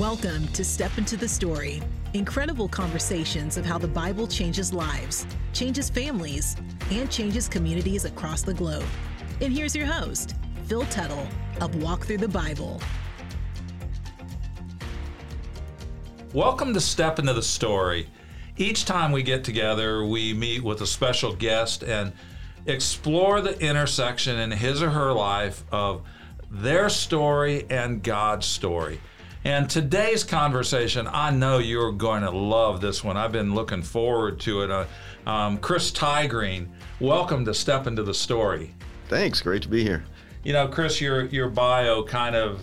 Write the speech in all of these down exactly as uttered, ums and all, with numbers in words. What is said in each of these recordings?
Welcome to Step Into the Story, incredible conversations of how the Bible changes lives, changes families, and changes communities across the globe. And here's your host, Phil Tuttle of Walk Through the Bible. Welcome to Step Into the Story. Each time we get together, we meet with a special guest and explore the intersection in his or her life of their story and God's story. And today's conversation, I know you're going to love this one. I've been looking forward to it. Uh, um, Chris Tigreen, welcome to Step Into the Story. Thanks, great to be here. You know, Chris, your your bio kind of,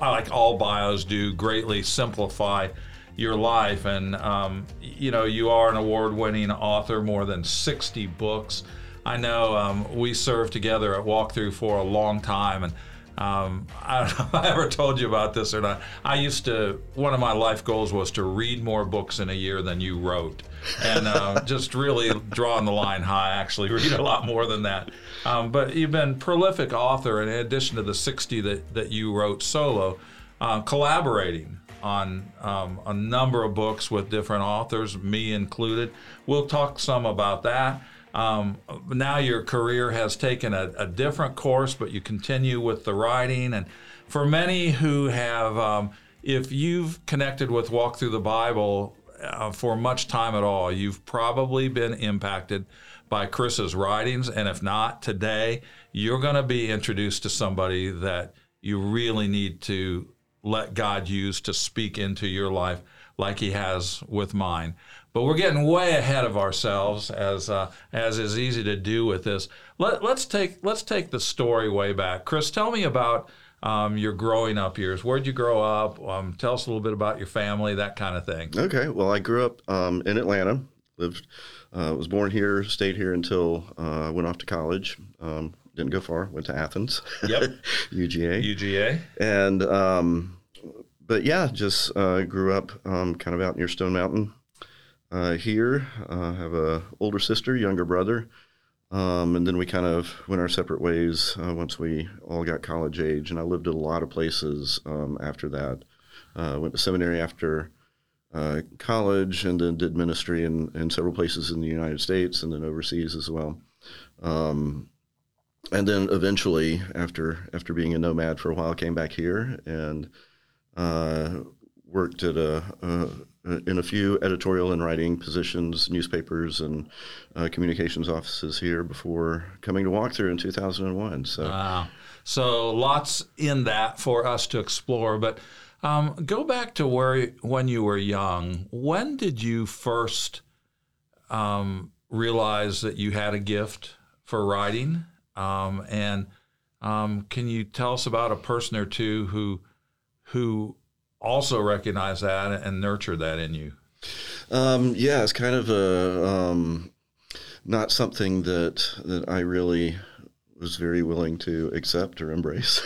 like all bios do, greatly simplify your life. And, um, you know, you are an award-winning author, more than sixty books. I know um, we served together at Walk Through for a long time, and Um, I don't know if I ever told you about this or not. I used to, one of my life goals was to read more books in a year than you wrote. And uh, just really drawing the line high, actually, read a lot more than that. Um, but you've been a prolific author, and in addition to the sixty that, that you wrote solo, uh, collaborating on um, a number of books with different authors, me included. We'll talk some about that. Um, now your career has taken a, a different course, but you continue with the writing. And for many who have, um, if you've connected with Walk Through the Bible uh, for much time at all, you've probably been impacted by Chris's writings. And if not, today you're going to be introduced to somebody that you really need to let God use to speak into your life like he has with mine. But we're getting way ahead of ourselves, as uh, as is easy to do with this. Let, let's take let's take the story way back. Chris, tell me about um, your growing up years. Where'd you grow up? Um, tell us a little bit about your family, that kind of thing. Okay. Well, I grew up um, in Atlanta. Lived, uh, was born here, stayed here until I uh, went off to college. Um, didn't go far. Went to Athens. Yep. U G A. U G A. And um, but yeah, just uh, grew up um, kind of out near Stone Mountain. Uh, here, I uh, have a older sister, younger brother, um, and then we kind of went our separate ways uh, once we all got college age, and I lived in a lot of places um, after that. Uh, went to seminary after uh, college, and then did ministry in, in several places in the United States and then overseas as well. Um, and then eventually, after after being a nomad for a while, came back here and uh, worked at a... a in a few editorial and writing positions, newspapers and uh, communications offices here before coming to Walk Through in two thousand one. So, wow. So lots in that for us to explore. But um, go back to where when you were young. When did you first um, realize that you had a gift for writing? Um, and um, can you tell us about a person or two who who also recognize that and nurture that in you? Um, yeah, it's kind of a um, not something that that I really was very willing to accept or embrace.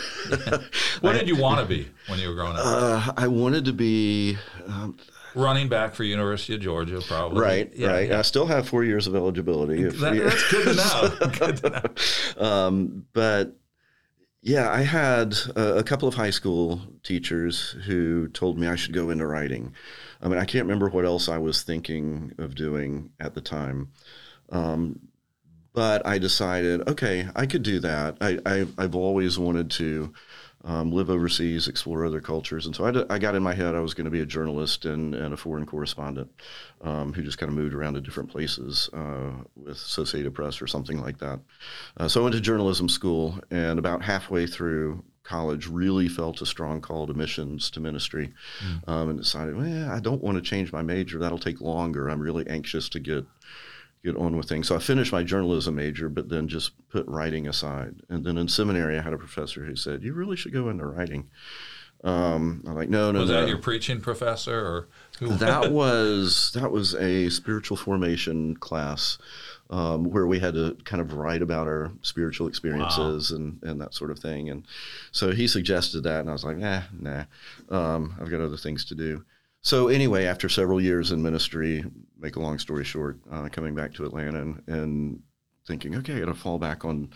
What did you want to be when you were growing up? Uh, I wanted to be... Um, Running back for University of Georgia, probably. Right, yeah, right. Yeah. I still have four years of eligibility. If that, we, that's good to know. Good to know. Um, but... Yeah, I had uh, a couple of high school teachers who told me I should go into writing. I mean, I can't remember what else I was thinking of doing at the time. Um, but I decided, okay, I could do that. I, I, I've always wanted to um, live overseas, explore other cultures. And so I, d- I got in my head I was going to be a journalist and, and a foreign correspondent um, who just kind of moved around to different places uh, with Associated Press or something like that. Uh, so I went to journalism school, and about halfway through college really felt a strong call to missions, to ministry, mm. um, and decided, well, I don't want to change my major. That'll take longer. I'm really anxious to get... get on with things. So I finished my journalism major, but then just put writing aside. And then in seminary, I had a professor who said, you really should go into writing. Um, I'm like, no, no, Was no. that your preaching professor? Or who? That was that was a spiritual formation class um, where we had to kind of write about our spiritual experiences wow. and, and that sort of thing. And so he suggested that, and I was like, nah, nah, um, I've got other things to do. So anyway, after several years in ministry, make a long story short, uh, coming back to Atlanta and, and thinking, okay, I got to fall back on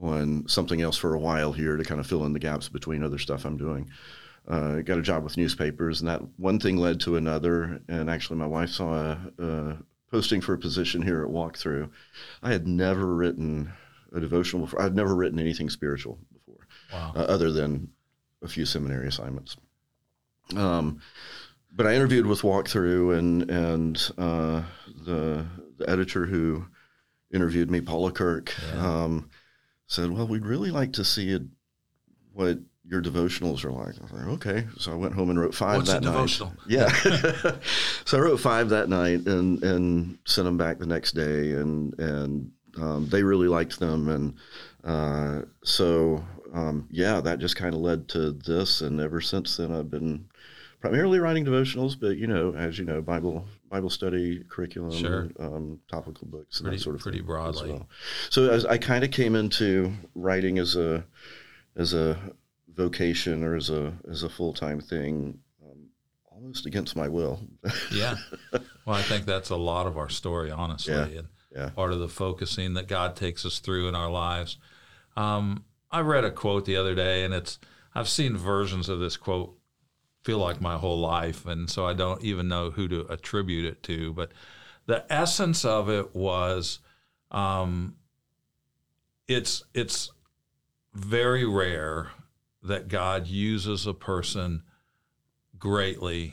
on something else for a while here to kind of fill in the gaps between other stuff I'm doing. uh, got a job with newspapers, and that one thing led to another. And actually, my wife saw a, a posting for a position here at Walk Through. I had never written a devotional before. I'd never written anything spiritual before, wow. uh, other than a few seminary assignments. Um, but I interviewed with Walk Through, and and uh, the the editor who interviewed me, Paula Kirk, yeah. um, said, "Well, we'd really like to see it, what your devotionals are like." I was like, "Okay." So I went home and wrote five What's that a devotional? night. Yeah. So I wrote five that night and and sent them back the next day, and and um, they really liked them, and uh, so. Um, yeah, that just kind of led to this. And ever since then, I've been primarily writing devotionals, but, you know, as you know, Bible Bible study, curriculum, sure. um, topical books, and pretty, that sort of pretty thing broadly. As well. So as I kind of came into writing as a as a vocation or as a as a full-time thing, um, almost against my will. Yeah. Well, I think that's a lot of our story, honestly, yeah. and yeah. part of the focusing that God takes us through in our lives. Um I read a quote the other day, and it's I've seen versions of this quote feel like my whole life, and so I don't even know who to attribute it to. But the essence of it was, um, it's it's very rare that God uses a person greatly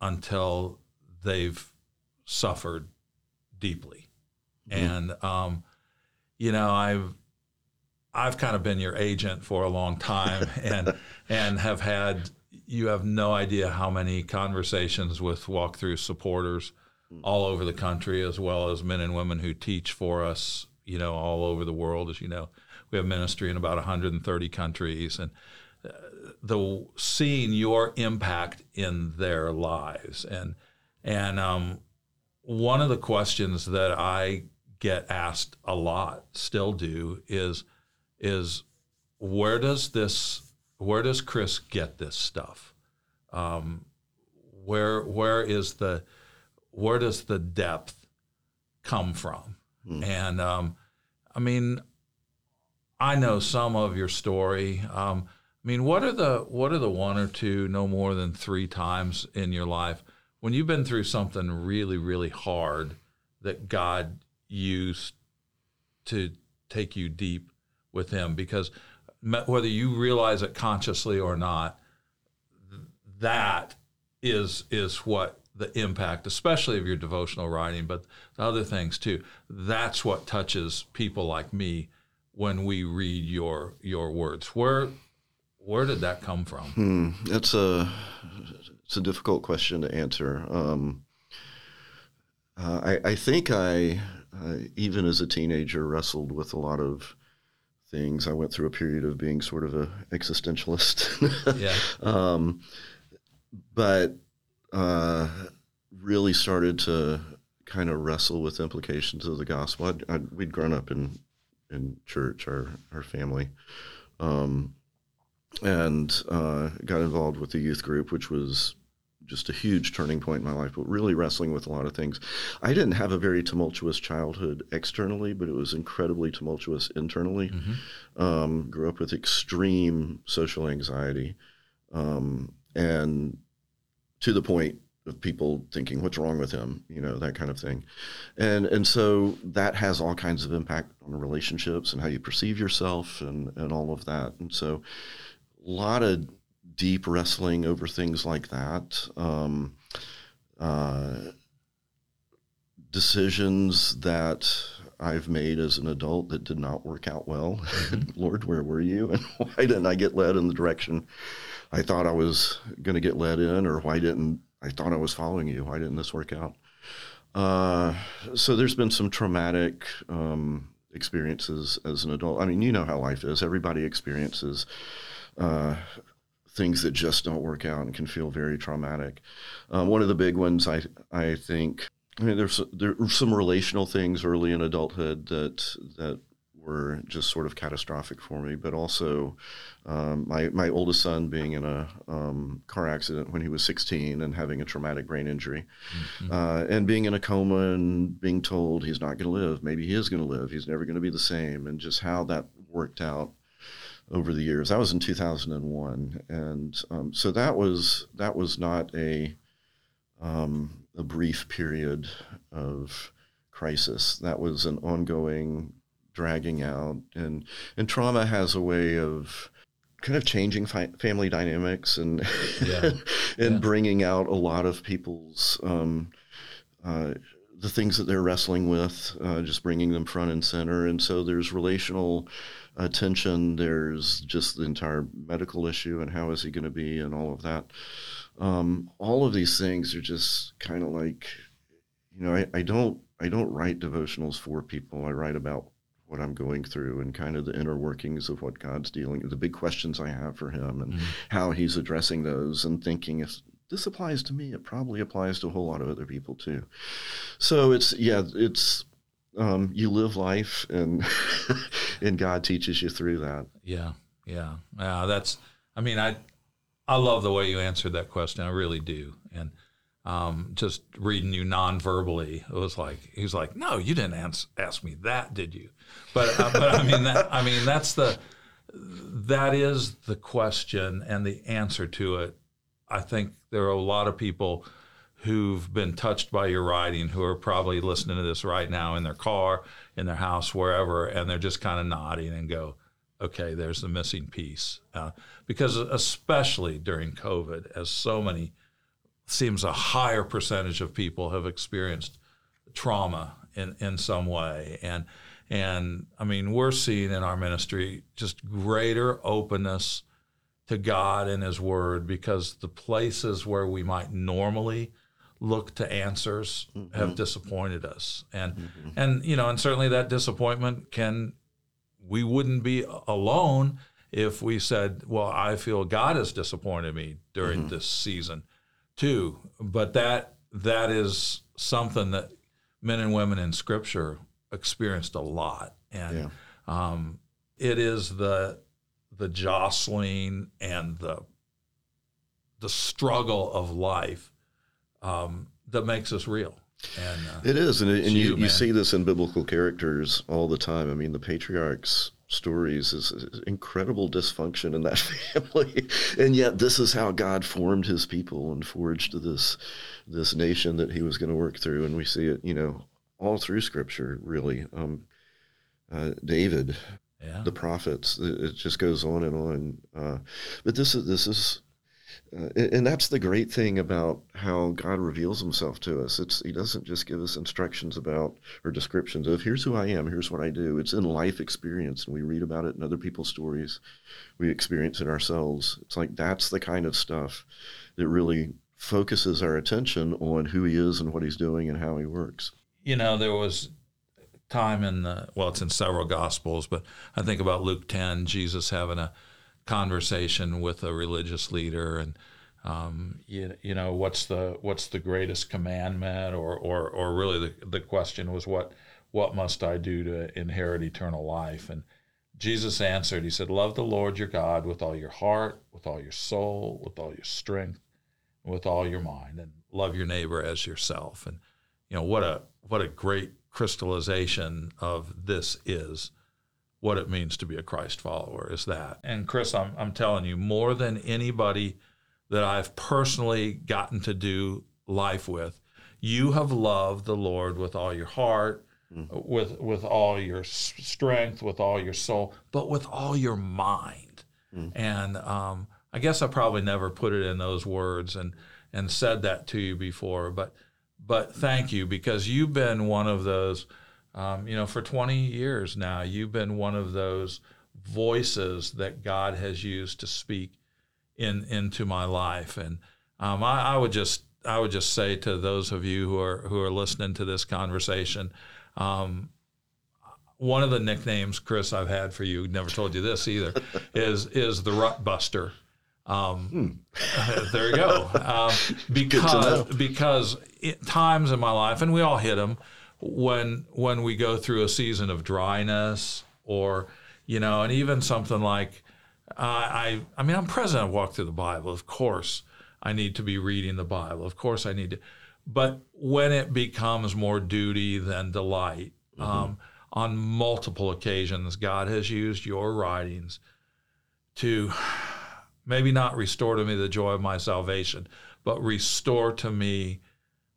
until they've suffered deeply, mm-hmm. and um, you know I've. I've kind of been your agent for a long time, and and have had, you have no idea how many conversations with Walk Through supporters all over the country, as well as men and women who teach for us, you know, all over the world. As you know, we have ministry in about one hundred thirty countries, and uh, the seeing your impact in their lives. And, and um, one of the questions that I get asked a lot, still do, is, is where does this, where does Chris get this stuff? Um, where, where is the, where does the depth come from? Mm. And um, I mean, I know some of your story. Um, I mean, what are the, what are the one or two, no more than three times in your life when you've been through something really, really hard that God used to take you deep with him? Because whether you realize it consciously or not, that is is what the impact, especially of your devotional writing, but other things too. That's what touches people like me when we read your your words. Where where did that come from? Hmm. It's a it's a difficult question to answer. Um, uh, I I think I uh, even as a teenager wrestled with a lot of things. I went through a period of being sort of an existentialist, yeah. um, but uh, really started to kind of wrestle with implications of the gospel. I'd, I'd, we'd grown up in in church, our our family, um, and uh, got involved with the youth group, which was just a huge turning point in my life, but really wrestling with a lot of things. I didn't have a very tumultuous childhood externally, but it was incredibly tumultuous internally. Mm-hmm. Um, grew up with extreme social anxiety, um, and to the point of people thinking, what's wrong with him? You know, that kind of thing. And and so that has all kinds of impact on relationships and how you perceive yourself and, and all of that. And so a lot of deep wrestling over things like that, um, uh, decisions that I've made as an adult that did not work out well. Lord, where were you? And why didn't I get led in the direction I thought I was going to get led in? Or why didn't I thought I was following you? Why didn't this work out? Uh, so there's been some traumatic um, experiences as an adult. I mean, you know how life is. Everybody experiences uh things that just don't work out and can feel very traumatic. Um, one of the big ones, I I think, I mean, there's there's some relational things early in adulthood that that were just sort of catastrophic for me. But also, um, my my oldest son being in a um, car accident when he was sixteen and having a traumatic brain injury, mm-hmm. uh, and being in a coma and being told he's not going to live. Maybe he is going to live. He's never going to be the same. And just how that worked out over the years. That was in two thousand one, and um, so that was that was not a um, a brief period of crisis. That was an ongoing dragging out, and and trauma has a way of kind of changing fi- family dynamics and yeah. and yeah. bringing out a lot of people's um, uh, the things that they're wrestling with, uh, just bringing them front and center. And so there's relational uh, tension. There's just the entire medical issue and how is he going to be and all of that. Um, all of these things are just kind of like, you know, I, I don't I don't write devotionals for people. I write about what I'm going through and kind of the inner workings of what God's dealing with, the big questions I have for him and mm-hmm. how he's addressing those, and thinking, if this applies to me, it probably applies to a whole lot of other people too. So it's, yeah, it's, um, you live life and, and God teaches you through that. Yeah. Yeah. Uh, that's, I mean, I, I love the way you answered that question. I really do. And, um, just reading you non-verbally, it was like, he was like, no, you didn't ans- ask me that, did you? But, uh, but I mean, that, I mean, that's the, that is the question and the answer to it. I think there are a lot of people who've been touched by your writing who are probably listening to this right now in their car, in their house, wherever, and they're just kind of nodding and go, okay, there's the missing piece. Uh, because especially during COVID, as so many, seems a higher percentage of people have experienced trauma in, in some way. And, and I mean, we're seeing in our ministry just greater openness to God and his word, because the places where we might normally look to answers mm-hmm. have disappointed us. And, mm-hmm. and, you know, and certainly that disappointment can, we wouldn't be alone if we said, well, I feel God has disappointed me during mm-hmm. this season too. But that, that is something that men and women in scripture experienced a lot. And yeah. um, it is the, the jostling and the the struggle of life um, that makes us real. And uh, it is, and, it, and you, you, you see this in biblical characters all the time. I mean, the patriarchs' stories is, is incredible dysfunction in that family, and yet this is how God formed his people and forged this this nation that he was going to work through. And we see it, you know, all through Scripture, really. Um, uh, David. Yeah. The prophets, it just goes on and on. Uh, but this is, this is, uh, and that's the great thing about how God reveals himself to us. It's, he doesn't just give us instructions about, or descriptions of, here's who I am, here's what I do. It's in life experience, and we read about it in other people's stories. We experience it ourselves. It's like, that's the kind of stuff that really focuses our attention on who he is and what he's doing and how he works. You know, there was time in the, well, it's in several Gospels, but I think about Luke ten, Jesus having a conversation with a religious leader, and um, you, you know, what's the what's the greatest commandment, or or or really the the question was what what must I do to inherit eternal life? And Jesus answered, he said, love the Lord your God with all your heart, with all your soul, with all your strength, and with all your mind, and love your neighbor as yourself. And you know, what a what a great crystallization of this is what it means to be a Christ follower, is that. And Chris, I'm I'm telling you, more than anybody that I've personally gotten to do life with, you have loved the Lord with all your heart, mm-hmm. with with all your strength, with all your soul, but with all your mind. Mm-hmm. And um, I guess I probably never put it in those words and and said that to you before, but. But thank you, because you've been one of those, um, you know, for twenty years now, you've been one of those voices that God has used to speak in into my life. And um, I, I would just I would just say to those of you who are who are listening to this conversation, um, one of the nicknames, Chris, I've had for you, never told you this either, is is the Rut Buster. Um, hmm. There you go. Um, because because it, times in my life, and we all hit them, when when we go through a season of dryness, or you know, and even something like uh, I I mean, I'm president of Walk Through the Bible. Of course, I need to be reading the Bible. Of course, I need to. But when it becomes more duty than delight, mm-hmm. um, on multiple occasions, God has used your writings to maybe not restore to me the joy of my salvation, but restore to me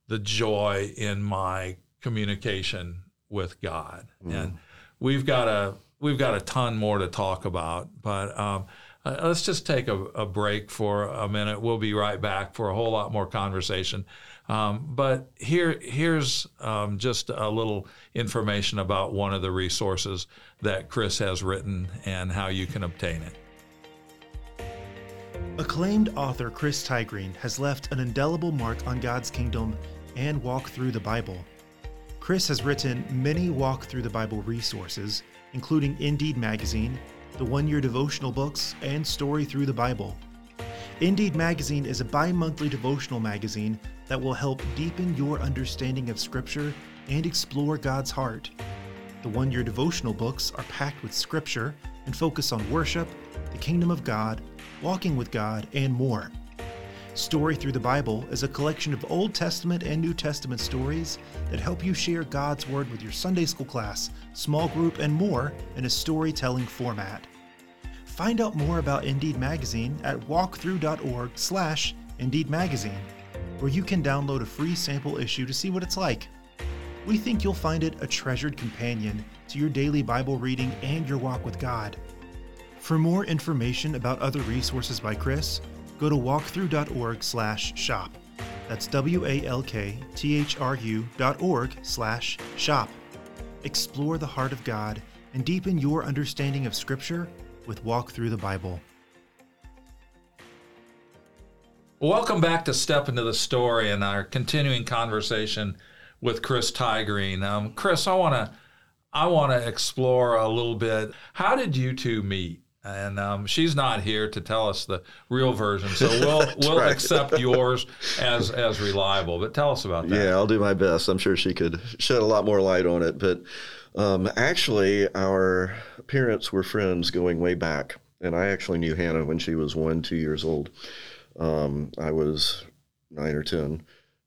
the joy in my communication with God. Mm-hmm. And we've got a we've got a ton more to talk about, but um, uh, let's just take a, a break for a minute. We'll be right back for a whole lot more conversation. Um, but here here's um, just a little information about one of the resources that Chris has written and how you can obtain it. Acclaimed author Chris Tigreen has left an indelible mark on God's kingdom and Walk Through the Bible. Chris has written many Walk Through the Bible resources, including Indeed Magazine, the One Year Devotional Books, and Story Through the Bible. Indeed Magazine is a bi-monthly devotional magazine that will help deepen your understanding of Scripture and explore God's heart. The One Year Devotional Books are packed with Scripture and focus on worship, the kingdom of God, walking with God, and more. Story Through the Bible is a collection of Old Testament and New Testament stories that help you share God's Word with your Sunday school class, small group, and more in a storytelling format. Find out more about Indeed Magazine at walkthrough.org slash Indeed Magazine, where you can download a free sample issue to see what it's like. We think you'll find it a treasured companion to your daily Bible reading and your walk with God. For more information about other resources by Chris, go to walkthrough.org slash shop. That's W-A-L-K-T-H-R-U dot org slash shop. Explore the heart of God and deepen your understanding of Scripture with Walk Through the Bible. Welcome back to Step Into the Story and our continuing conversation with Chris Tigreen. Um, Chris, I want to I want to explore a little bit. How did you two meet? And um, she's not here to tell us the real version, so we'll we'll right. accept yours as as reliable. But tell us about that. Yeah, I'll do my best. I'm sure she could shed a lot more light on it. But um, actually, our parents were friends going way back, and I actually knew Hannah when she was one, two years old. Um, I was nine or ten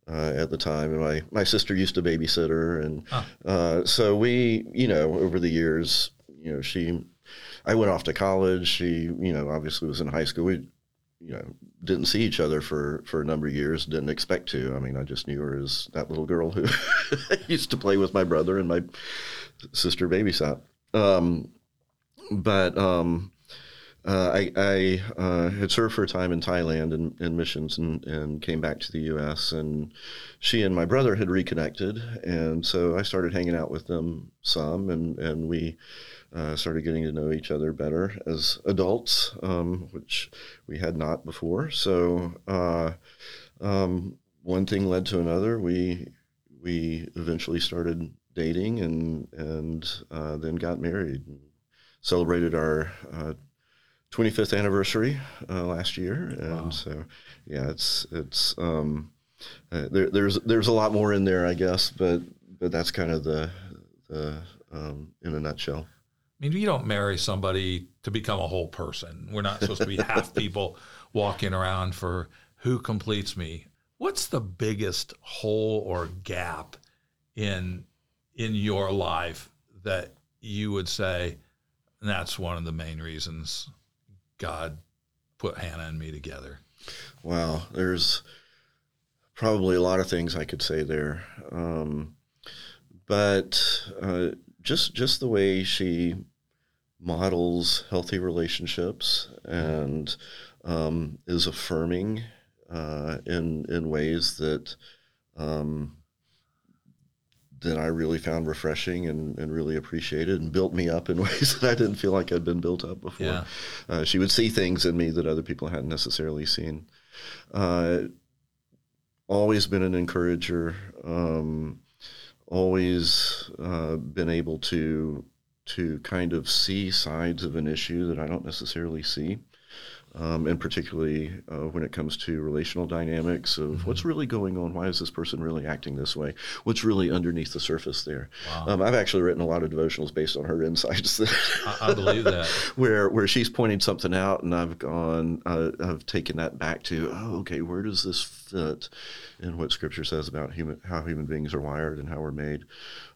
uh, at the time, and my my sister used to babysit her, and huh. uh, so we, you know, over the years, you know, she. I went off to college. She, you know, obviously was in high school. We, you know, didn't see each other for, for a number of years, didn't expect to. I mean, I just knew her as that little girl who used to play with my brother and my sister babysat. Um, but um, uh, I, I uh, had served for a time in Thailand in, in missions and, and came back to the U S And she and my brother had reconnected. And so I started hanging out with them some, and, and we... Uh, started getting to know each other better as adults, um, which we had not before. So uh, um, one thing led to another. We we eventually started dating and and uh, then got married. Celebrated our uh, twenty-fifth anniversary uh, last year, and wow. so yeah, it's it's um, uh, there, there's there's a lot more in there, I guess, but but that's kind of the the um, in a nutshell. I mean, you don't marry somebody to become a whole person. We're not supposed to be half people walking around for who completes me. What's the biggest hole or gap in in your life that you would say, that's one of the main reasons God put Hannah and me together? Wow, there's probably a lot of things I could say there. Um, but uh, just just the way she... models healthy relationships and um, is affirming uh, in in ways that um, that I really found refreshing and, and really appreciated, and built me up in ways that I didn't feel like I'd been built up before. Yeah. Uh, she would see things in me that other people hadn't necessarily seen. Uh, always been an encourager. Um, always uh, been able to. to kind of see sides of an issue that I don't necessarily see. um, and particularly uh, when it comes to relational dynamics of mm-hmm. what's really going on, why is this person really acting this way, what's really underneath the surface there. Wow. Um, I've actually written a lot of devotionals based on her insights. That I, I believe that. where where she's pointed something out, and I've gone, uh, I've taken that back to, oh, okay, where does this fit in what Scripture says about human, how human beings are wired and how we're made,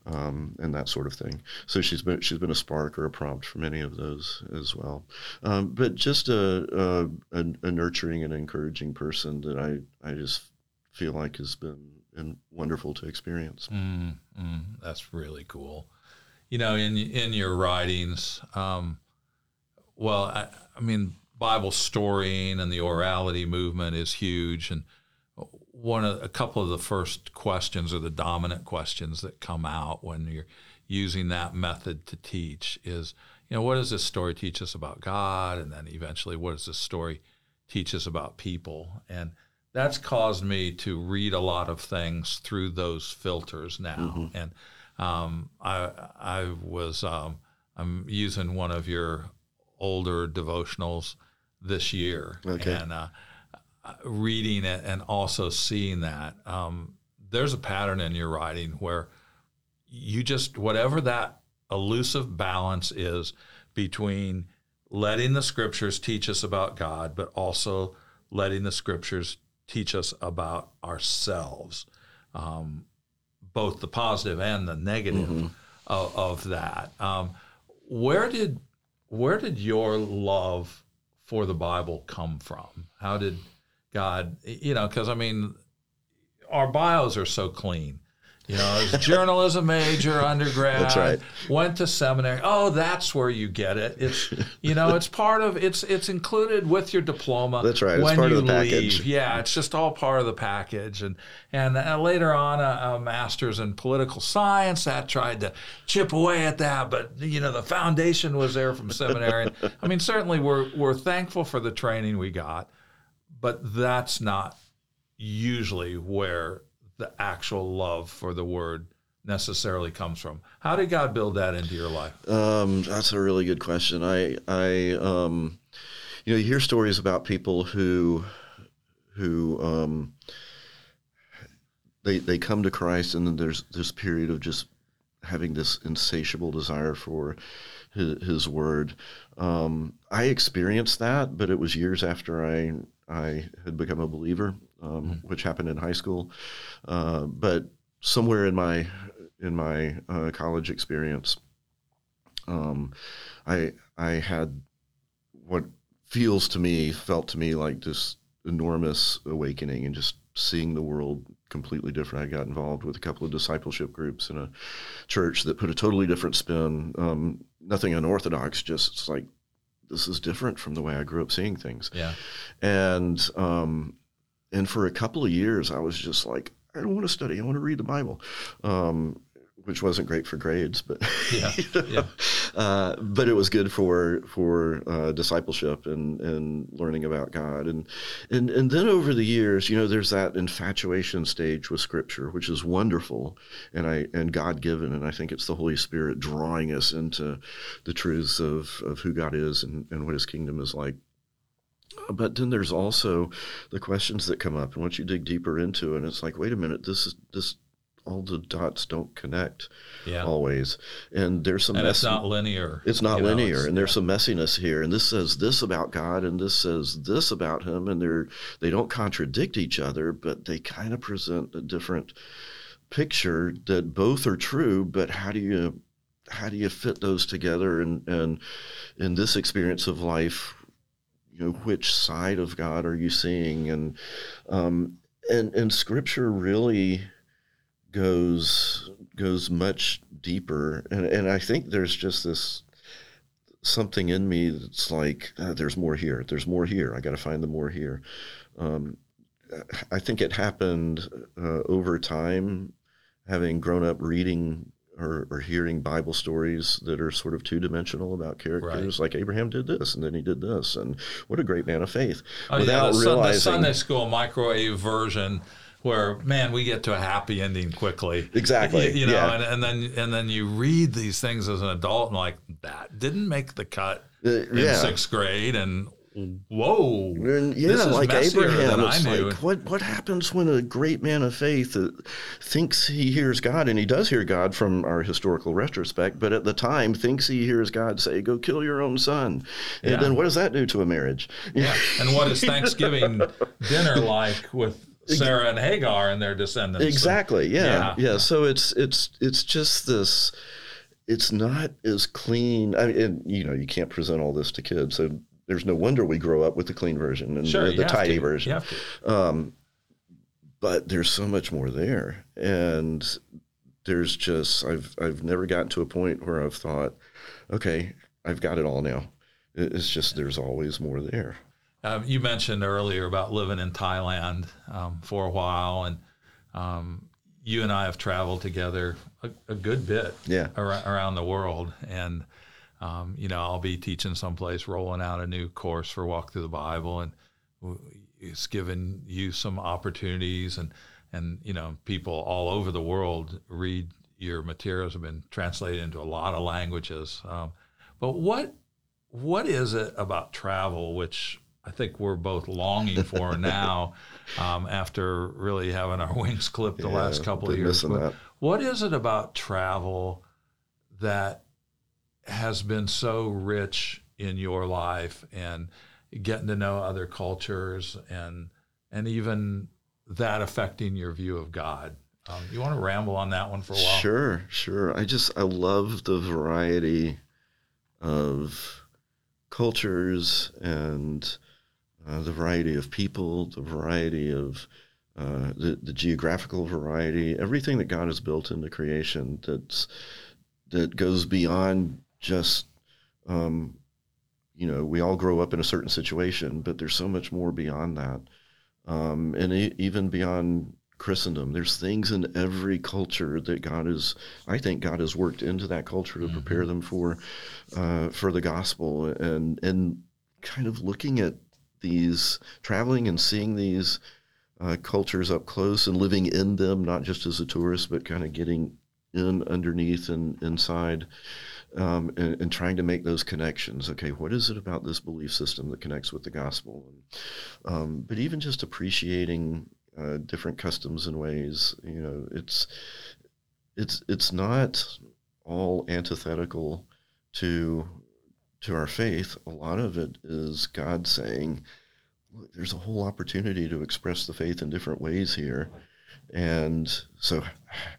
um, and that sort of thing. So she's been she's been a spark or a prompt for many of those as well. Um, but just a, a, a nurturing and encouraging person that I, I just feel like has been and wonderful to experience. Mm, mm, that's really cool. You know, in in your writings, um, well, I, I mean, Bible storying and the orality movement is huge. And one of a couple of the first questions or the dominant questions that come out when you're using that method to teach is, you know, what does this story teach us about God? And then eventually, what does this story teach us about people? And that's caused me to read a lot of things through those filters now. Mm-hmm. And um, I I was um, I'm using one of your older devotionals this year, okay. and uh, reading it and also seeing that um, there's a pattern in your writing where you just whatever that elusive balance is between letting the Scriptures teach us about God, but also letting the Scriptures teach us about ourselves, um, both the positive and the negative mm-hmm. of, of that. Um, where did where did your love for the Bible come from? How did God, you know, because, I mean, our bios are so clean. You know, I was a journalism major, undergrad, that's right. went to seminary. Oh, that's where you get it. It's, you know, it's part of, it's it's included with your diploma. That's right. It's when part you of the package. Leave. Yeah, it's just all part of the package. And and, and later on, a, a master's in political science, that tried to chip away at that. But, you know, the foundation was there from seminary. And, I mean, certainly we're we're thankful for the training we got, but that's not usually where the actual love for the Word necessarily comes from. How did God build that into your life? Um, that's a really good question. I, I, um, you know, you hear stories about people who, who, um, they they come to Christ, and then there's this period of just having this insatiable desire for His, his Word. Um, I experienced that, but it was years after I I had become a believer. Um, which happened in high school, uh, but somewhere in my in my uh, college experience, um, I I had what feels to me felt to me like this enormous awakening and just seeing the world completely different. I got involved with a couple of discipleship groups in a church that put a totally different spin, um, nothing unorthodox, just like this is different from the way I grew up seeing things. Yeah, and. Um, And for a couple of years, I was just like, I don't want to study. I want to read the Bible, um, which wasn't great for grades, but yeah, you know? yeah. Uh, but it was good for for uh, discipleship and, and learning about God. And, and and then over the years, you know, there's that infatuation stage with Scripture, which is wonderful and I and God-given. And I think it's the Holy Spirit drawing us into the truths of, of who God is and, and what His kingdom is like. But then there's also the questions that come up, and once you dig deeper into it, and it's like, wait a minute, this is this all the dots don't connect yeah. always, and there's some. And mess- it's not linear. It's not you linear, know, it's, and there's yeah. some messiness here, and this says this about God, and this says this about Him, and they're they don't contradict each other, but they kind of present a different picture that both are true. But how do you how do you fit those together? And and in this experience of life. You know, which side of God are you seeing? And um, and and Scripture really goes goes much deeper. And and I think there's just this something in me that's like, oh, there's more here. There's more here. I got to find the more here. Um, I think it happened uh, over time, having grown up reading. Or, or hearing Bible stories that are sort of two-dimensional about characters, right. like Abraham did this, and then he did this, and what a great man of faith. Oh, without yeah, the, realizing, the Sunday school microwave version where, man, we get to a happy ending quickly. Exactly. You, you know, yeah. and, and then and then you read these things as an adult, and like, that didn't make the cut uh, in yeah. sixth grade, and whoa. And yeah, this is like Abraham. It's like, what, what happens when a great man of faith thinks he hears God, and he does hear God from our historical retrospect, but at the time thinks he hears God say, go kill your own son. And yeah. then what does that do to a marriage? Yeah. And what is Thanksgiving dinner like with Sarah and Hagar and their descendants? Exactly. And, yeah. yeah. Yeah. So it's, it's, it's just this, it's not as clean. I mean, and, you know, you can't present all this to kids. So, there's no wonder we grow up with the clean version and sure, the, the tidy to. version. Um, but there's so much more there. And there's just, I've, I've never gotten to a point where I've thought, okay, I've got it all now. It's just, there's always more there. Uh, you mentioned earlier about living in Thailand um, for a while, and um, you and I have traveled together a, a good bit yeah. ar- around the world. And Um, you know, I'll be teaching someplace, rolling out a new course for Walk Through the Bible, and it's given you some opportunities, and, and you know, people all over the world read your materials, have been translated into a lot of languages. Um, but what what is it about travel, which I think we're both longing for now, um, after really having our wings clipped the yeah, last couple of years? But what is it about travel that has been so rich in your life, and getting to know other cultures, and and even that affecting your view of God? Um, you want to ramble on that one for a while? Sure, sure. I just, I love the variety of cultures, and uh, the variety of people, the variety of uh, the, the geographical variety, everything that God has built into creation that's, that goes beyond just, um, you know, we all grow up in a certain situation, but there's so much more beyond that. Um, and e- even beyond Christendom, there's things in every culture that God is, I think God has worked into that culture to mm-hmm. prepare them for, uh, for the gospel, and, and kind of looking at these, traveling and seeing these uh, cultures up close and living in them, not just as a tourist, but kind of getting in underneath and inside, um, and, and trying to make those connections. Okay, what is it about this belief system that connects with the gospel? And, um, but even just appreciating uh, different customs and ways, you know, it's it's it's not all antithetical to to our faith. A lot of it is God saying, look, there's a whole opportunity to express the faith in different ways here. And so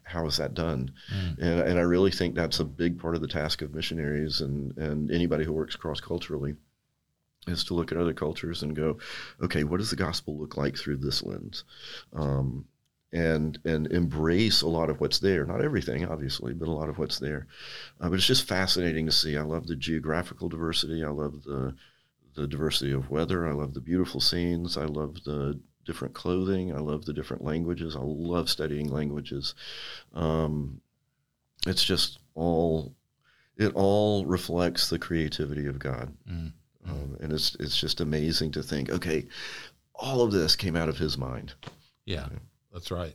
how is that done? Mm. And, and I really think that's a big part of the task of missionaries and, and anybody who works cross-culturally, is to look at other cultures and go, okay, what does the gospel look like through this lens? Um, and and embrace a lot of what's there. Not everything, obviously, but a lot of what's there. Uh, but it's just fascinating to see. I love the geographical diversity. I love the the diversity of weather. I love the beautiful scenes. I love the different clothing. I love the different languages. I love studying languages. Um, it's just all, it all reflects the creativity of God. Mm. Um, and it's, it's just amazing to think, okay, all of this came out of his mind. Yeah, yeah. That's right.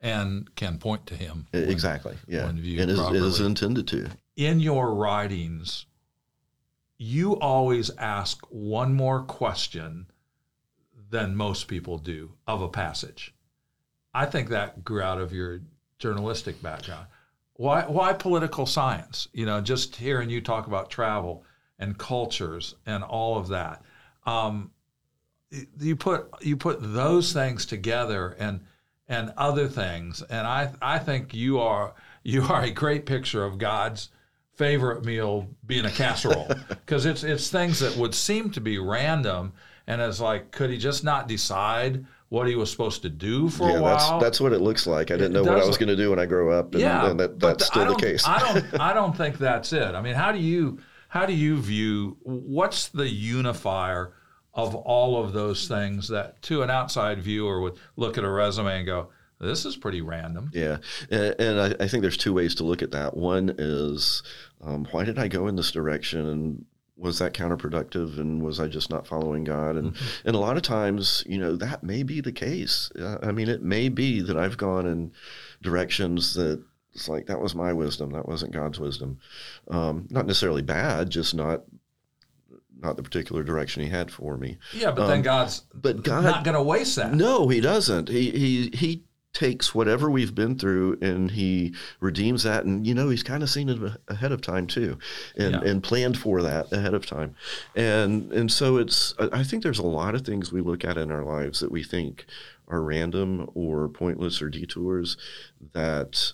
And can point to him. When, exactly. Yeah. And it is, it is intended to. In your writings, you always ask one more question than most people do of a passage. I think that grew out of your journalistic background. Why why political science? You know, just hearing you talk about travel and cultures and all of that. Um, you put you put those things together and and other things, and I I think you are you are a great picture of God's favorite meal being a casserole, because it's it's things that would seem to be random. And it's like, could he just not decide what he was supposed to do for yeah, a while? That's, that's what it looks like. I didn't know what I was going to do when I grow up, and, yeah, and that, that's still the case. I don't, I don't think that's it. I mean, how do you, how do you view, what's the unifier of all of those things that, to an outside viewer, would look at a resume and go, this is pretty random? Yeah, and, and I, I think there's two ways to look at that. One is, um, why did I go in this direction, and was that counterproductive, and was I just not following God? And mm-hmm. and a lot of times, you know, that may be the case. Uh, I mean, it may be that I've gone in directions that it's like, that was my wisdom, that wasn't God's wisdom. Um, not necessarily bad, just not not the particular direction he had for me. Yeah, but um, then God's but God, not going to waste that. No, he doesn't. He he he takes whatever we've been through and he redeems that. And, you know, he's kind of seen it ahead of time too and, yeah. and planned for that ahead of time. And and so it's, I think there's a lot of things we look at in our lives that we think are random or pointless or detours that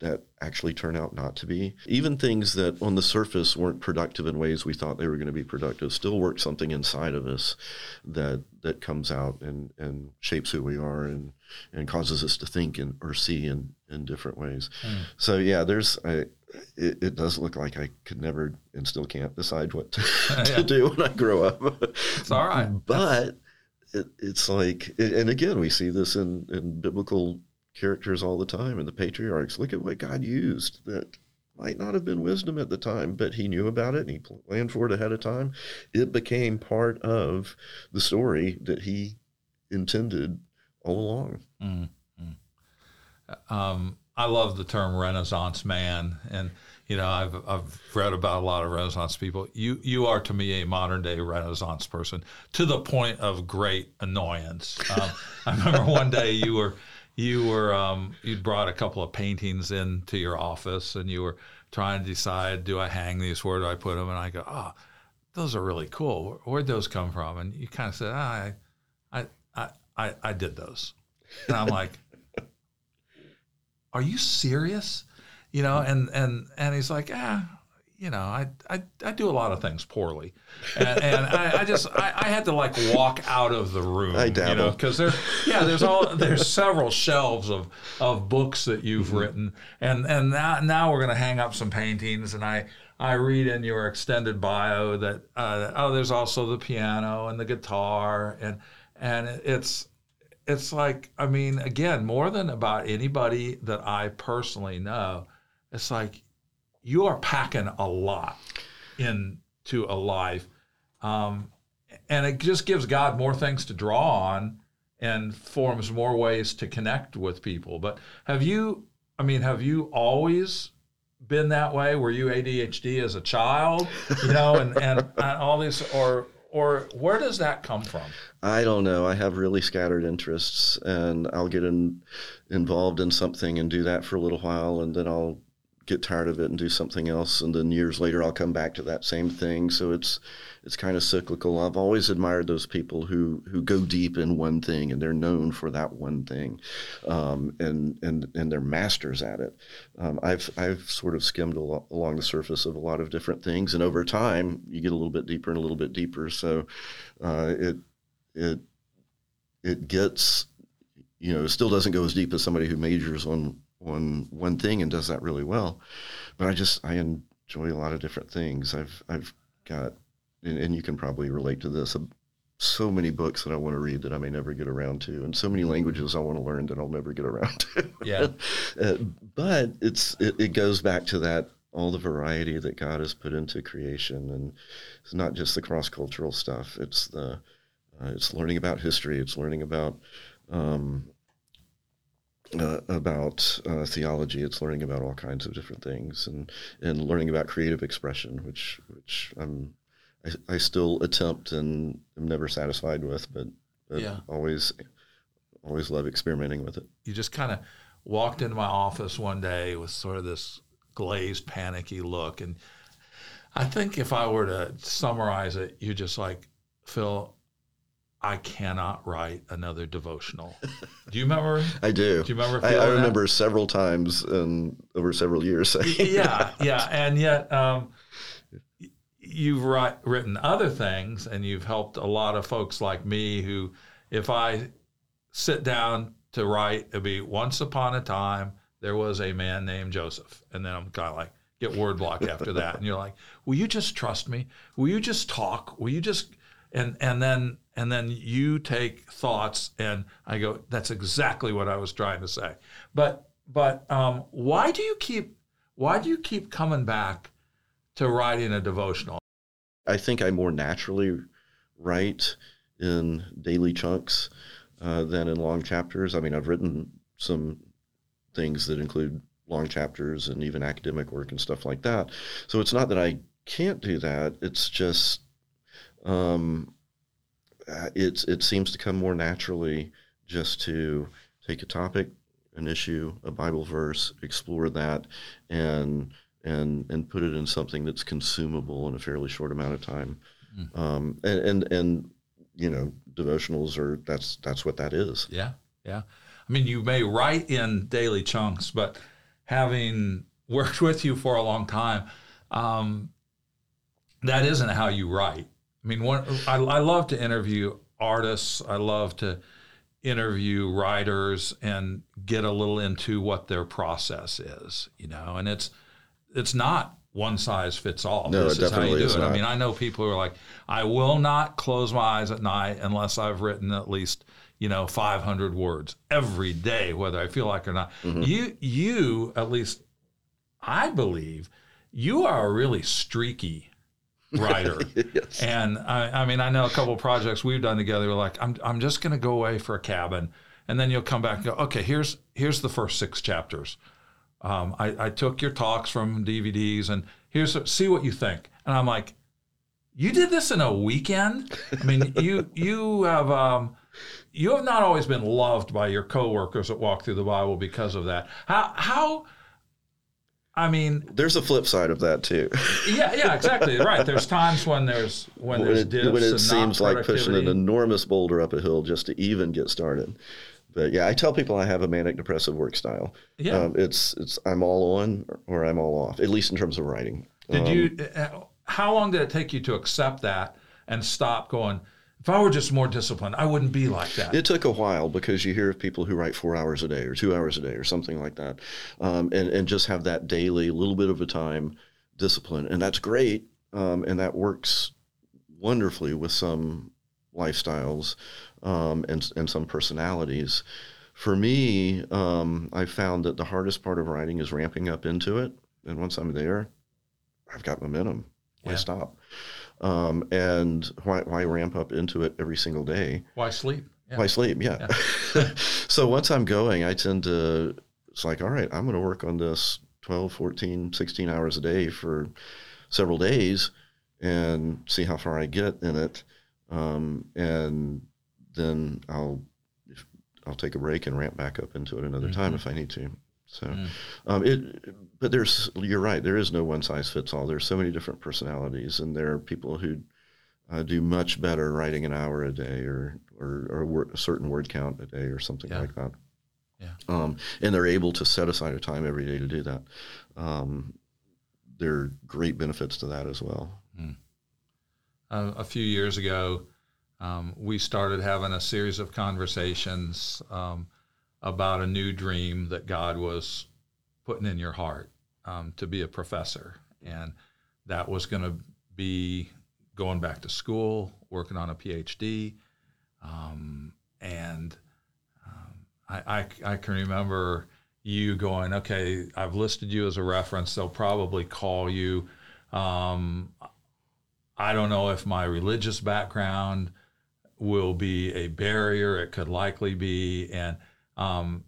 that actually turn out not to be. Even things that on the surface weren't productive in ways we thought they were going to be productive still work something inside of us that that comes out and, and shapes who we are and, and causes us to think and or see in, in different ways. Mm. So yeah, there's I, it, it does look like I could never and still can't decide what to, yeah. to do when I grow up. It's all right. But it, it's like, and again, we see this in, in biblical characters all the time, and the patriarchs. Look at what God used that might not have been wisdom at the time, but he knew about it and he planned for it ahead of time. It became part of the story that he intended all along. Mm-hmm. Um, I love the term Renaissance man, and you know I've I've read about a lot of Renaissance people. You you are to me a modern day Renaissance person to the point of great annoyance. Um, I remember one day you were. You were um, you'd brought a couple of paintings into your office, and you were trying to decide, do I hang these? Where do I put them? And I go, oh, those are really cool. Where'd those come from? And you kind of said, oh, I, I, I, I did those. And I'm like, are you serious? You know, and and and he's like, ah, you know, I I, I do a lot of things poorly, and, and I, I just I, I had to like walk out of the room, I you know, because there, yeah, there's all there's several shelves of of books that you've mm-hmm. written, and and now, now we're gonna hang up some paintings, and I I read in your extended bio that uh, oh, there's also the piano and the guitar, and and it's it's like I mean again more than about anybody that I personally know, it's like. You are packing a lot into a life, um, and it just gives God more things to draw on and forms more ways to connect with people. But have you, I mean, have you always been that way? Were you A D H D as a child, you know, and, and, and all this, or or where does that come from? I don't know. I have really scattered interests, and I'll get in, involved in something and do that for a little while, and then I'll get tired of it and do something else. And then years later, I'll come back to that same thing. So it's, it's kind of cyclical. I've always admired those people who, who go deep in one thing and they're known for that one thing. Um, and, and, and they're masters at it. Um, I've, I've sort of skimmed a lot along the surface of a lot of different things. And over time you get a little bit deeper and a little bit deeper. So, uh, it, it, it gets, you know, it still doesn't go as deep as somebody who majors on on one thing and does that really well. But I just, I enjoy a lot of different things. I've, I've got, and, and you can probably relate to this, uh, so many books that I want to read that I may never get around to, and so many languages I want to learn that I'll never get around to. Yeah. uh, but it's, it, it goes back to that, all the variety that God has put into creation. And it's not just the cross-cultural stuff. It's the, uh, it's learning about history. It's learning about, um, Uh, about uh, theology. It's learning about all kinds of different things, and, and learning about creative expression, which which I'm I, I still attempt and am never satisfied with, but, but yeah. always always love experimenting with it. You just kind of walked into my office one day with sort of this glazed, panicky look, and I think if I were to summarize it, you're just like, Phil, I cannot write another devotional. Do you remember? I do. Do you remember? I, I remember that? Several times um, over several years. yeah, yeah. And yet um, you've write, written other things, and you've helped a lot of folks like me who, if I sit down to write, it'd be once upon a time, there was a man named Joseph. And then I'm kind of like, get word block after that. And you're like, will you just trust me? Will you just talk? Will you just... And and then and then you take thoughts, and I go, that's exactly what I was trying to say. But but um, why do you keep why do you keep coming back to writing a devotional? I think I more naturally write in daily chunks uh, than in long chapters. I mean, I've written some things that include long chapters and even academic work and stuff like that. So it's not that I can't do that. It's just um, it's it seems to come more naturally just to take a topic, an issue, a Bible verse, explore that, and and and put it in something that's consumable in a fairly short amount of time. Mm-hmm. Um, and, and and you know, devotionals are that's that's what that is. Yeah, yeah. I mean, you may write in daily chunks, but having worked with you for a long time, um, that isn't how you write. I mean, one, I, I love to interview artists. I love to interview writers and get a little into what their process is, you know, and it's it's not one size fits all. No, this it is definitely how you do is it. Not. I mean, I know people who are like, I will not close my eyes at night unless I've written at least, you know, five hundred words every day, whether I feel like or not. Mm-hmm. You, you, at least I believe, you are a really streaky writer. Yes. And I, I mean, I know a couple of projects we've done together. We're like, I'm, I'm just going to go away for a cabin, and then you'll come back and go, okay, here's, here's the first six chapters. Um, I, I took your talks from D V Ds, and here's a, see what you think. And I'm like, you did this in a weekend? I mean, you you have um, you have not always been loved by your coworkers at Walk Through the Bible because of that. How how? I mean, there's a flip side of that too. yeah, yeah, exactly. Right. There's times when there's when, when there's it, dips when it and seems like pushing an enormous boulder up a hill just to even get started. But yeah, I tell people I have a manic depressive work style. Yeah, um, it's it's I'm all on or I'm all off, at least in terms of writing. Did um, you? How long did it take you to accept that and stop going? If I were just more disciplined, I wouldn't be like that. It took a while because you hear of people who write four hours a day or two hours a day or something like that, um, and and just have that daily little bit of a time discipline, and that's great, um, and that works wonderfully with some lifestyles. Um, and and some personalities. For me, um, I found that the hardest part of writing is ramping up into it. And once I'm there, I've got momentum. Why yeah. stop? Um, and why why ramp up into it every single day? Why sleep? Yeah. Why sleep? Yeah. yeah. So once I'm going, I tend to, it's like, all right, I'm going to work on this twelve, fourteen, sixteen hours a day for several days and see how far I get in it. Um, and then I'll I'll take a break and ramp back up into it another mm-hmm. time if I need to. So, mm. um, it. But there's you're right. There is no one size fits all. There's so many different personalities, and there are people who uh, do much better writing an hour a day or or, or wor- a certain word count a day or something yeah. like that. Yeah. Um, and they're able to set aside a time every day to do that. Um, there are great benefits to that as well. Mm. Uh, a few years ago. Um, we started having a series of conversations um, about a new dream that God was putting in your heart um, to be a professor. And that was going to be going back to school, working on a PhD. Um, and um, I, I, I can remember you going, okay, I've listed you as a reference. They'll probably call you. Um, I don't know if my religious background will be a barrier. It could likely be, and um,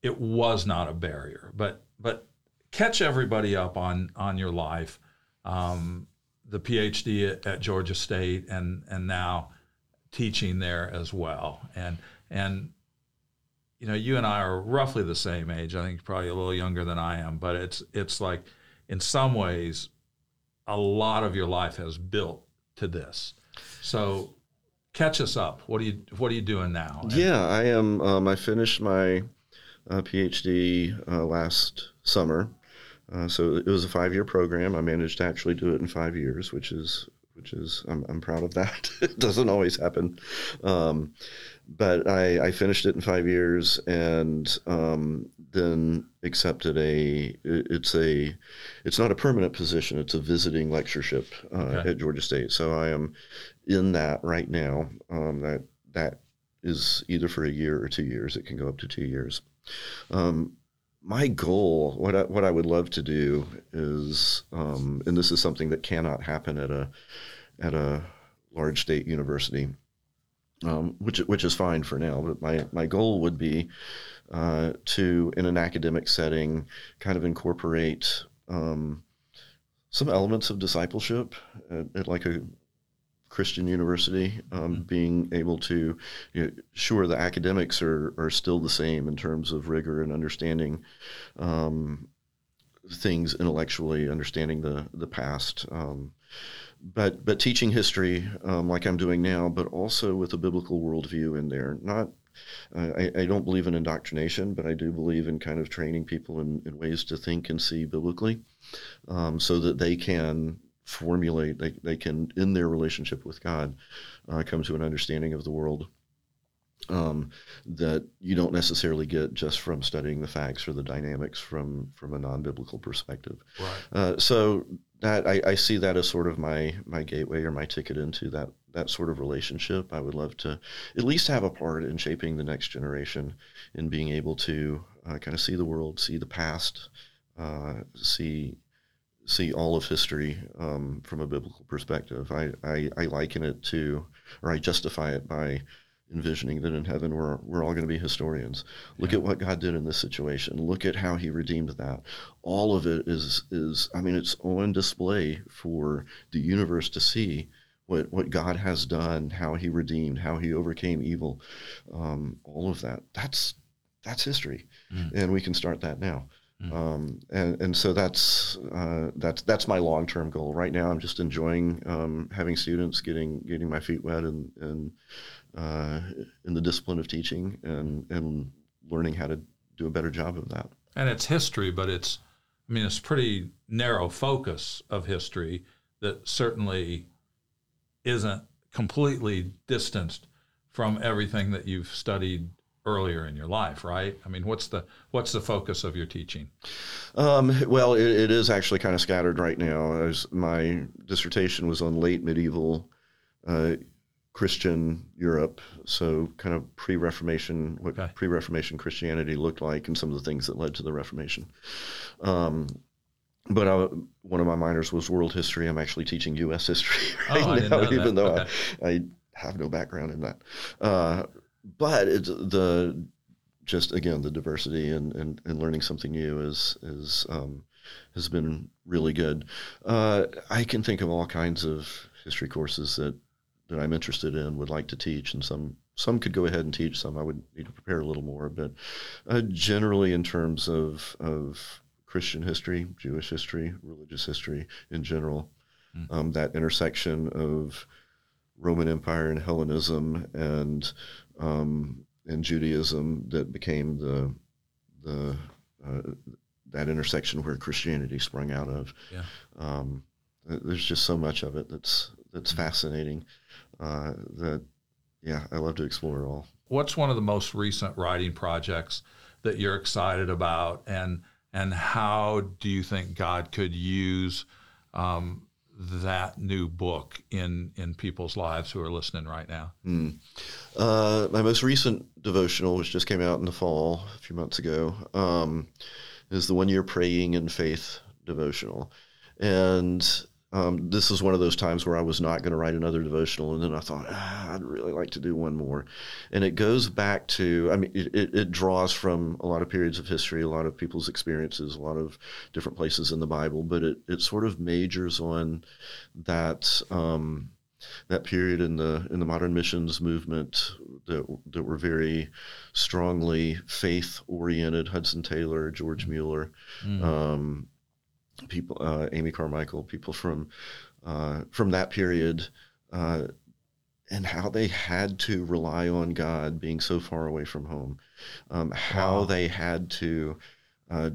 it was not a barrier. But but catch everybody up on on your life, um, the PhD at, at Georgia State, and and now teaching there as well. And and you know, you and I are roughly the same age. I think you're probably a little younger than I am, but it's it's like in some ways, a lot of your life has built to this. So. Catch us up. What are you What are you doing now? And yeah, I am. Um, I finished my uh, PhD uh, last summer, uh, so it was a five-year program. I managed to actually do it in five years, which is which is I'm I'm proud of that. It doesn't always happen, um, but I, I finished it in five years, and um, then accepted a. It's a. It's not a permanent position. It's a visiting lectureship uh, okay. at Georgia State. So I am. In that right now, um, that that is either for a year or two years. It can go up to two years. Um, my goal, what I, what I would love to do is, um, and this is something that cannot happen at a at a large state university, um, which which is fine for now. But my my goal would be uh, to, in an academic setting, kind of incorporate um, some elements of discipleship at, at like a Christian university, um, mm-hmm. being able to, you know, sure, the academics are, are still the same in terms of rigor and understanding um, things intellectually, understanding the, the past. Um, but but teaching history um, like I'm doing now, but also with a biblical worldview in there. Not uh, I, I don't believe in indoctrination, but I do believe in kind of training people in, in ways to think and see biblically um, so that they can formulate, they, they can, in their relationship with God, uh, come to an understanding of the world um, that you don't necessarily get just from studying the facts or the dynamics from, from a non-biblical perspective. Right. Uh, so that I, I see that as sort of my, my gateway or my ticket into that, that sort of relationship. I would love to at least have a part in shaping the next generation in being able to uh, kind of see the world, see the past, uh, see see all of history um, from a biblical perspective. I, I, I liken it to, or I justify it by envisioning that in heaven we're we're all going to be historians. Look yeah. at what God did in this situation. Look at how he redeemed that. All of it is, is I mean, it's on display for the universe to see what, what God has done, how he redeemed, how he overcame evil, um, all of that. That's that's history, mm. and we can start that now. Um, and, and so that's, uh, that's, that's my long-term goal. Right now, I'm just enjoying, um, having students getting, getting my feet wet and, and, uh, in the discipline of teaching and, and learning how to do a better job of that. And it's history, but it's, I mean, it's pretty narrow focus of history that certainly isn't completely distanced from everything that you've studied earlier in your life, right? I mean, what's the what's the focus of your teaching? Um, well, it, it is actually kind of scattered right now. As my dissertation was on late medieval uh, Christian Europe, so kind of pre-Reformation, what okay. pre-Reformation Christianity looked like, and some of the things that led to the Reformation. Um, But I, one of my minors was world history. I'm actually teaching U S history right oh, now, even that. though okay. I, I have no background in that. Uh, But it's the just again the diversity and, and, and learning something new is is um, has been really good. Uh, I can think of all kinds of history courses that, that I'm interested in, would like to teach, and some some could go ahead and teach. Some I would need to prepare a little more, but uh, generally in terms of of Christian history, Jewish history, religious history in general, mm. um, that intersection of Roman Empire and Hellenism and Um, and Judaism that became the the uh, that intersection where Christianity sprung out of. Yeah. Um, there's just so much of it that's that's mm-hmm. fascinating. Uh, that yeah, I love to explore it all. What's one of the most recent writing projects that you're excited about, and and how do you think God could use um, that new book in, in people's lives who are listening right now? Mm. Uh, my most recent devotional, which just came out in the fall a few months ago, um, is the One Year Praying in Faith devotional. And um, this is one of those times where I was not going to write another devotional. And then I thought, ah, I'd really like to do one more. And it goes back to, I mean, it, it, it draws from a lot of periods of history, a lot of people's experiences, a lot of different places in the Bible, but it, it sort of majors on that, um, that period in the, in the modern missions movement that, that were very strongly faith oriented, Hudson Taylor, George Mueller, mm. um, people, uh, Amy Carmichael, people from uh, from that period, uh, and how they had to rely on God being so far away from home, um, how wow. they had to uh,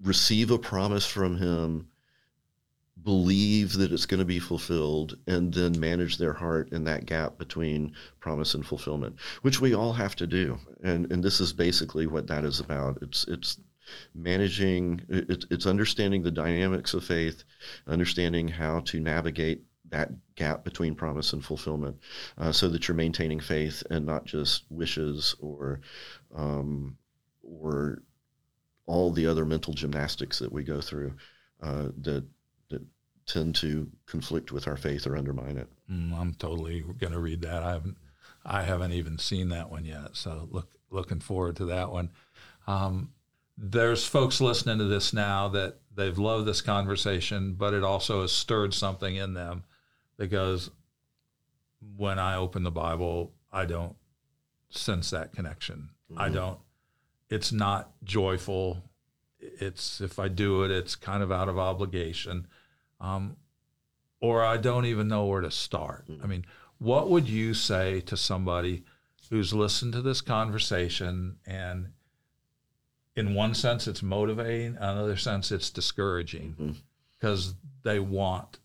receive a promise from him, believe that it's going to be fulfilled, and then manage their heart in that gap between promise and fulfillment, which we all have to do. And and this is basically what that is about. It's it's managing, it, it's understanding the dynamics of faith, understanding how to navigate that gap between promise and fulfillment uh, so that you're maintaining faith and not just wishes or um, or all the other mental gymnastics that we go through uh, that, that tend to conflict with our faith or undermine it. Mm, I'm totally going to read that. I haven't, I haven't even seen that one yet, so look, looking forward to that one. Um, There's folks listening to this now that they've loved this conversation, but it also has stirred something in them that goes, when I open the Bible, I don't sense that connection. Mm-hmm. I don't, it's not joyful. It's, if I do it, it's kind of out of obligation. Um, or I don't even know where to start. Mm-hmm. I mean, what would you say to somebody who's listened to this conversation and in one sense it's motivating, in another sense it's discouraging because mm-hmm. they want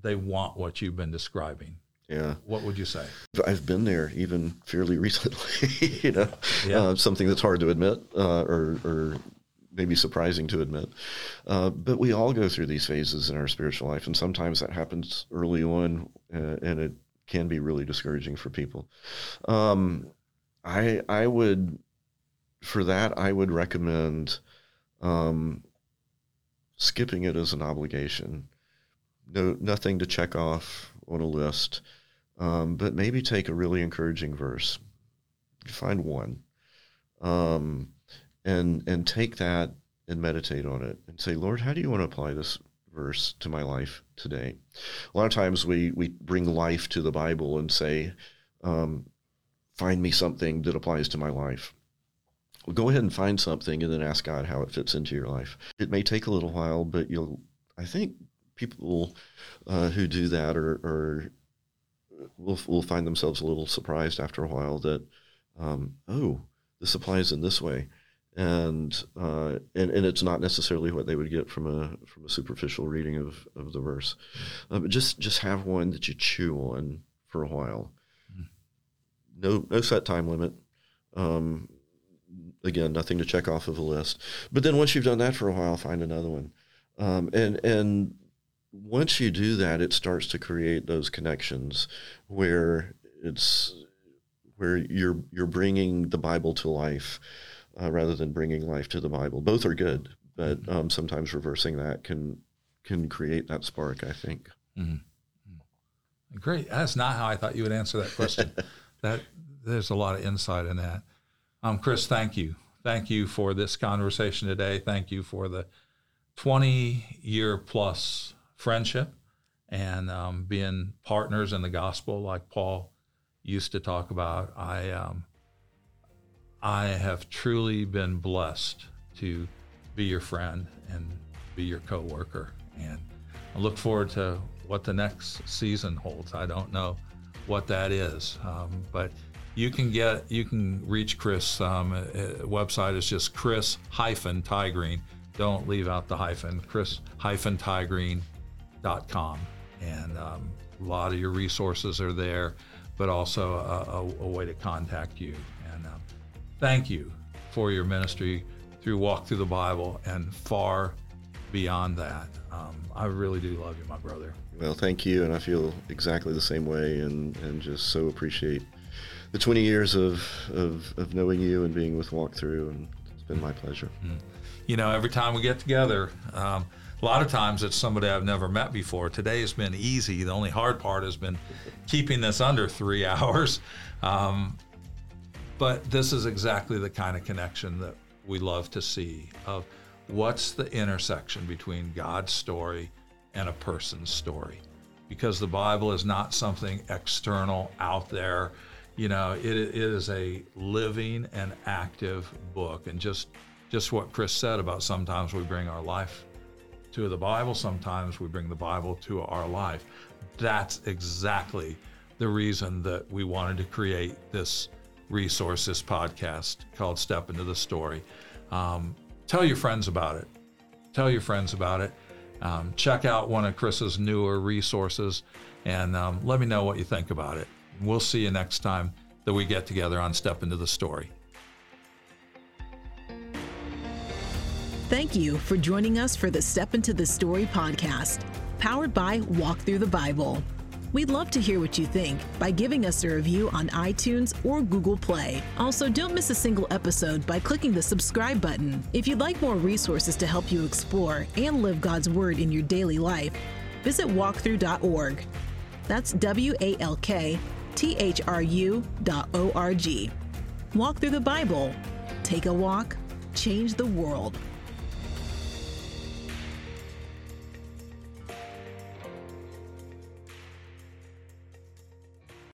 they want what you've been describing? Yeah. What would you say? I've been there even fairly recently, you know, yeah. uh, something that's hard to admit uh, or, or maybe surprising to admit. Uh, but we all go through these phases in our spiritual life, and sometimes that happens early on, uh, and it can be really discouraging for people. Um, I I would, for that, I would recommend um, skipping it as an obligation. No, nothing to check off on a list, um, but maybe take a really encouraging verse. Find one, um, and and take that and meditate on it and say, Lord, how do you want to apply this verse to my life today? A lot of times we, we bring life to the Bible and say, um, find me something that applies to my life. Well, go ahead and find something and then ask God how it fits into your life. It may take a little while, but you'll, I think people uh, who do that are, are will, will find themselves a little surprised after a while that, um, oh, this applies in this way. And, uh, and and it's not necessarily what they would get from a from a superficial reading of, of the verse. Uh, but just just have one that you chew on for a while. No no set time limit. Um, again, nothing to check off of a list. But then once you've done that for a while, find another one. Um, and and once you do that, it starts to create those connections where it's where you're you're bringing the Bible to life. Uh, rather than bringing life to the Bible. Both are good, but um, sometimes reversing that can can create that spark, I think. Mm-hmm. Great. That's not how I thought you would answer that question. That there's a lot of insight in that. Um, Chris, thank you. Thank you for this conversation today. Thank you for the twenty-year-plus friendship and um, being partners in the gospel like Paul used to talk about. I... Um, I have truly been blessed to be your friend and be your coworker. And I look forward to what the next season holds. I don't know what that is, um, but you can get, you can reach Chris. Um, uh, website is just Chris Tigreen. Don't leave out the hyphen. Chris Tigreen dot com, and um, a lot of your resources are there, but also a, a, a way to contact you. And um, thank you for your ministry through Walk Through the Bible and far beyond that. Um, I really do love you, my brother. Well, thank you, and I feel exactly the same way, and, and just so appreciate the twenty years of, of, of knowing you and being with Walk Through, and it's been my pleasure. Mm-hmm. You know, every time we get together, um, a lot of times it's somebody I've never met before. Today has been easy. The only hard part has been keeping this under three hours. Um, But this is exactly the kind of connection that we love to see of what's the intersection between God's story and a person's story. Because the Bible is not something external out there. You know, it, it is a living and active book. And just, just what Chris said about sometimes we bring our life to the Bible, sometimes we bring the Bible to our life. That's exactly the reason that we wanted to create this resource, this podcast called Step Into the Story. Um, tell your friends about it. Tell your friends about it. Um, check out one of Chris's newer resources and um, let me know what you think about it. We'll see you next time that we get together on Step Into the Story. Thank you for joining us for the Step Into the Story podcast, powered by Walk Through the Bible. We'd love to hear what you think by giving us a review on iTunes or Google Play. Also, don't miss a single episode by clicking the subscribe button. If you'd like more resources to help you explore and live God's Word in your daily life, visit walkthrough dot org. That's W A L K T H R U dot O R G. Walk Through the Bible. Take a walk. Change the world.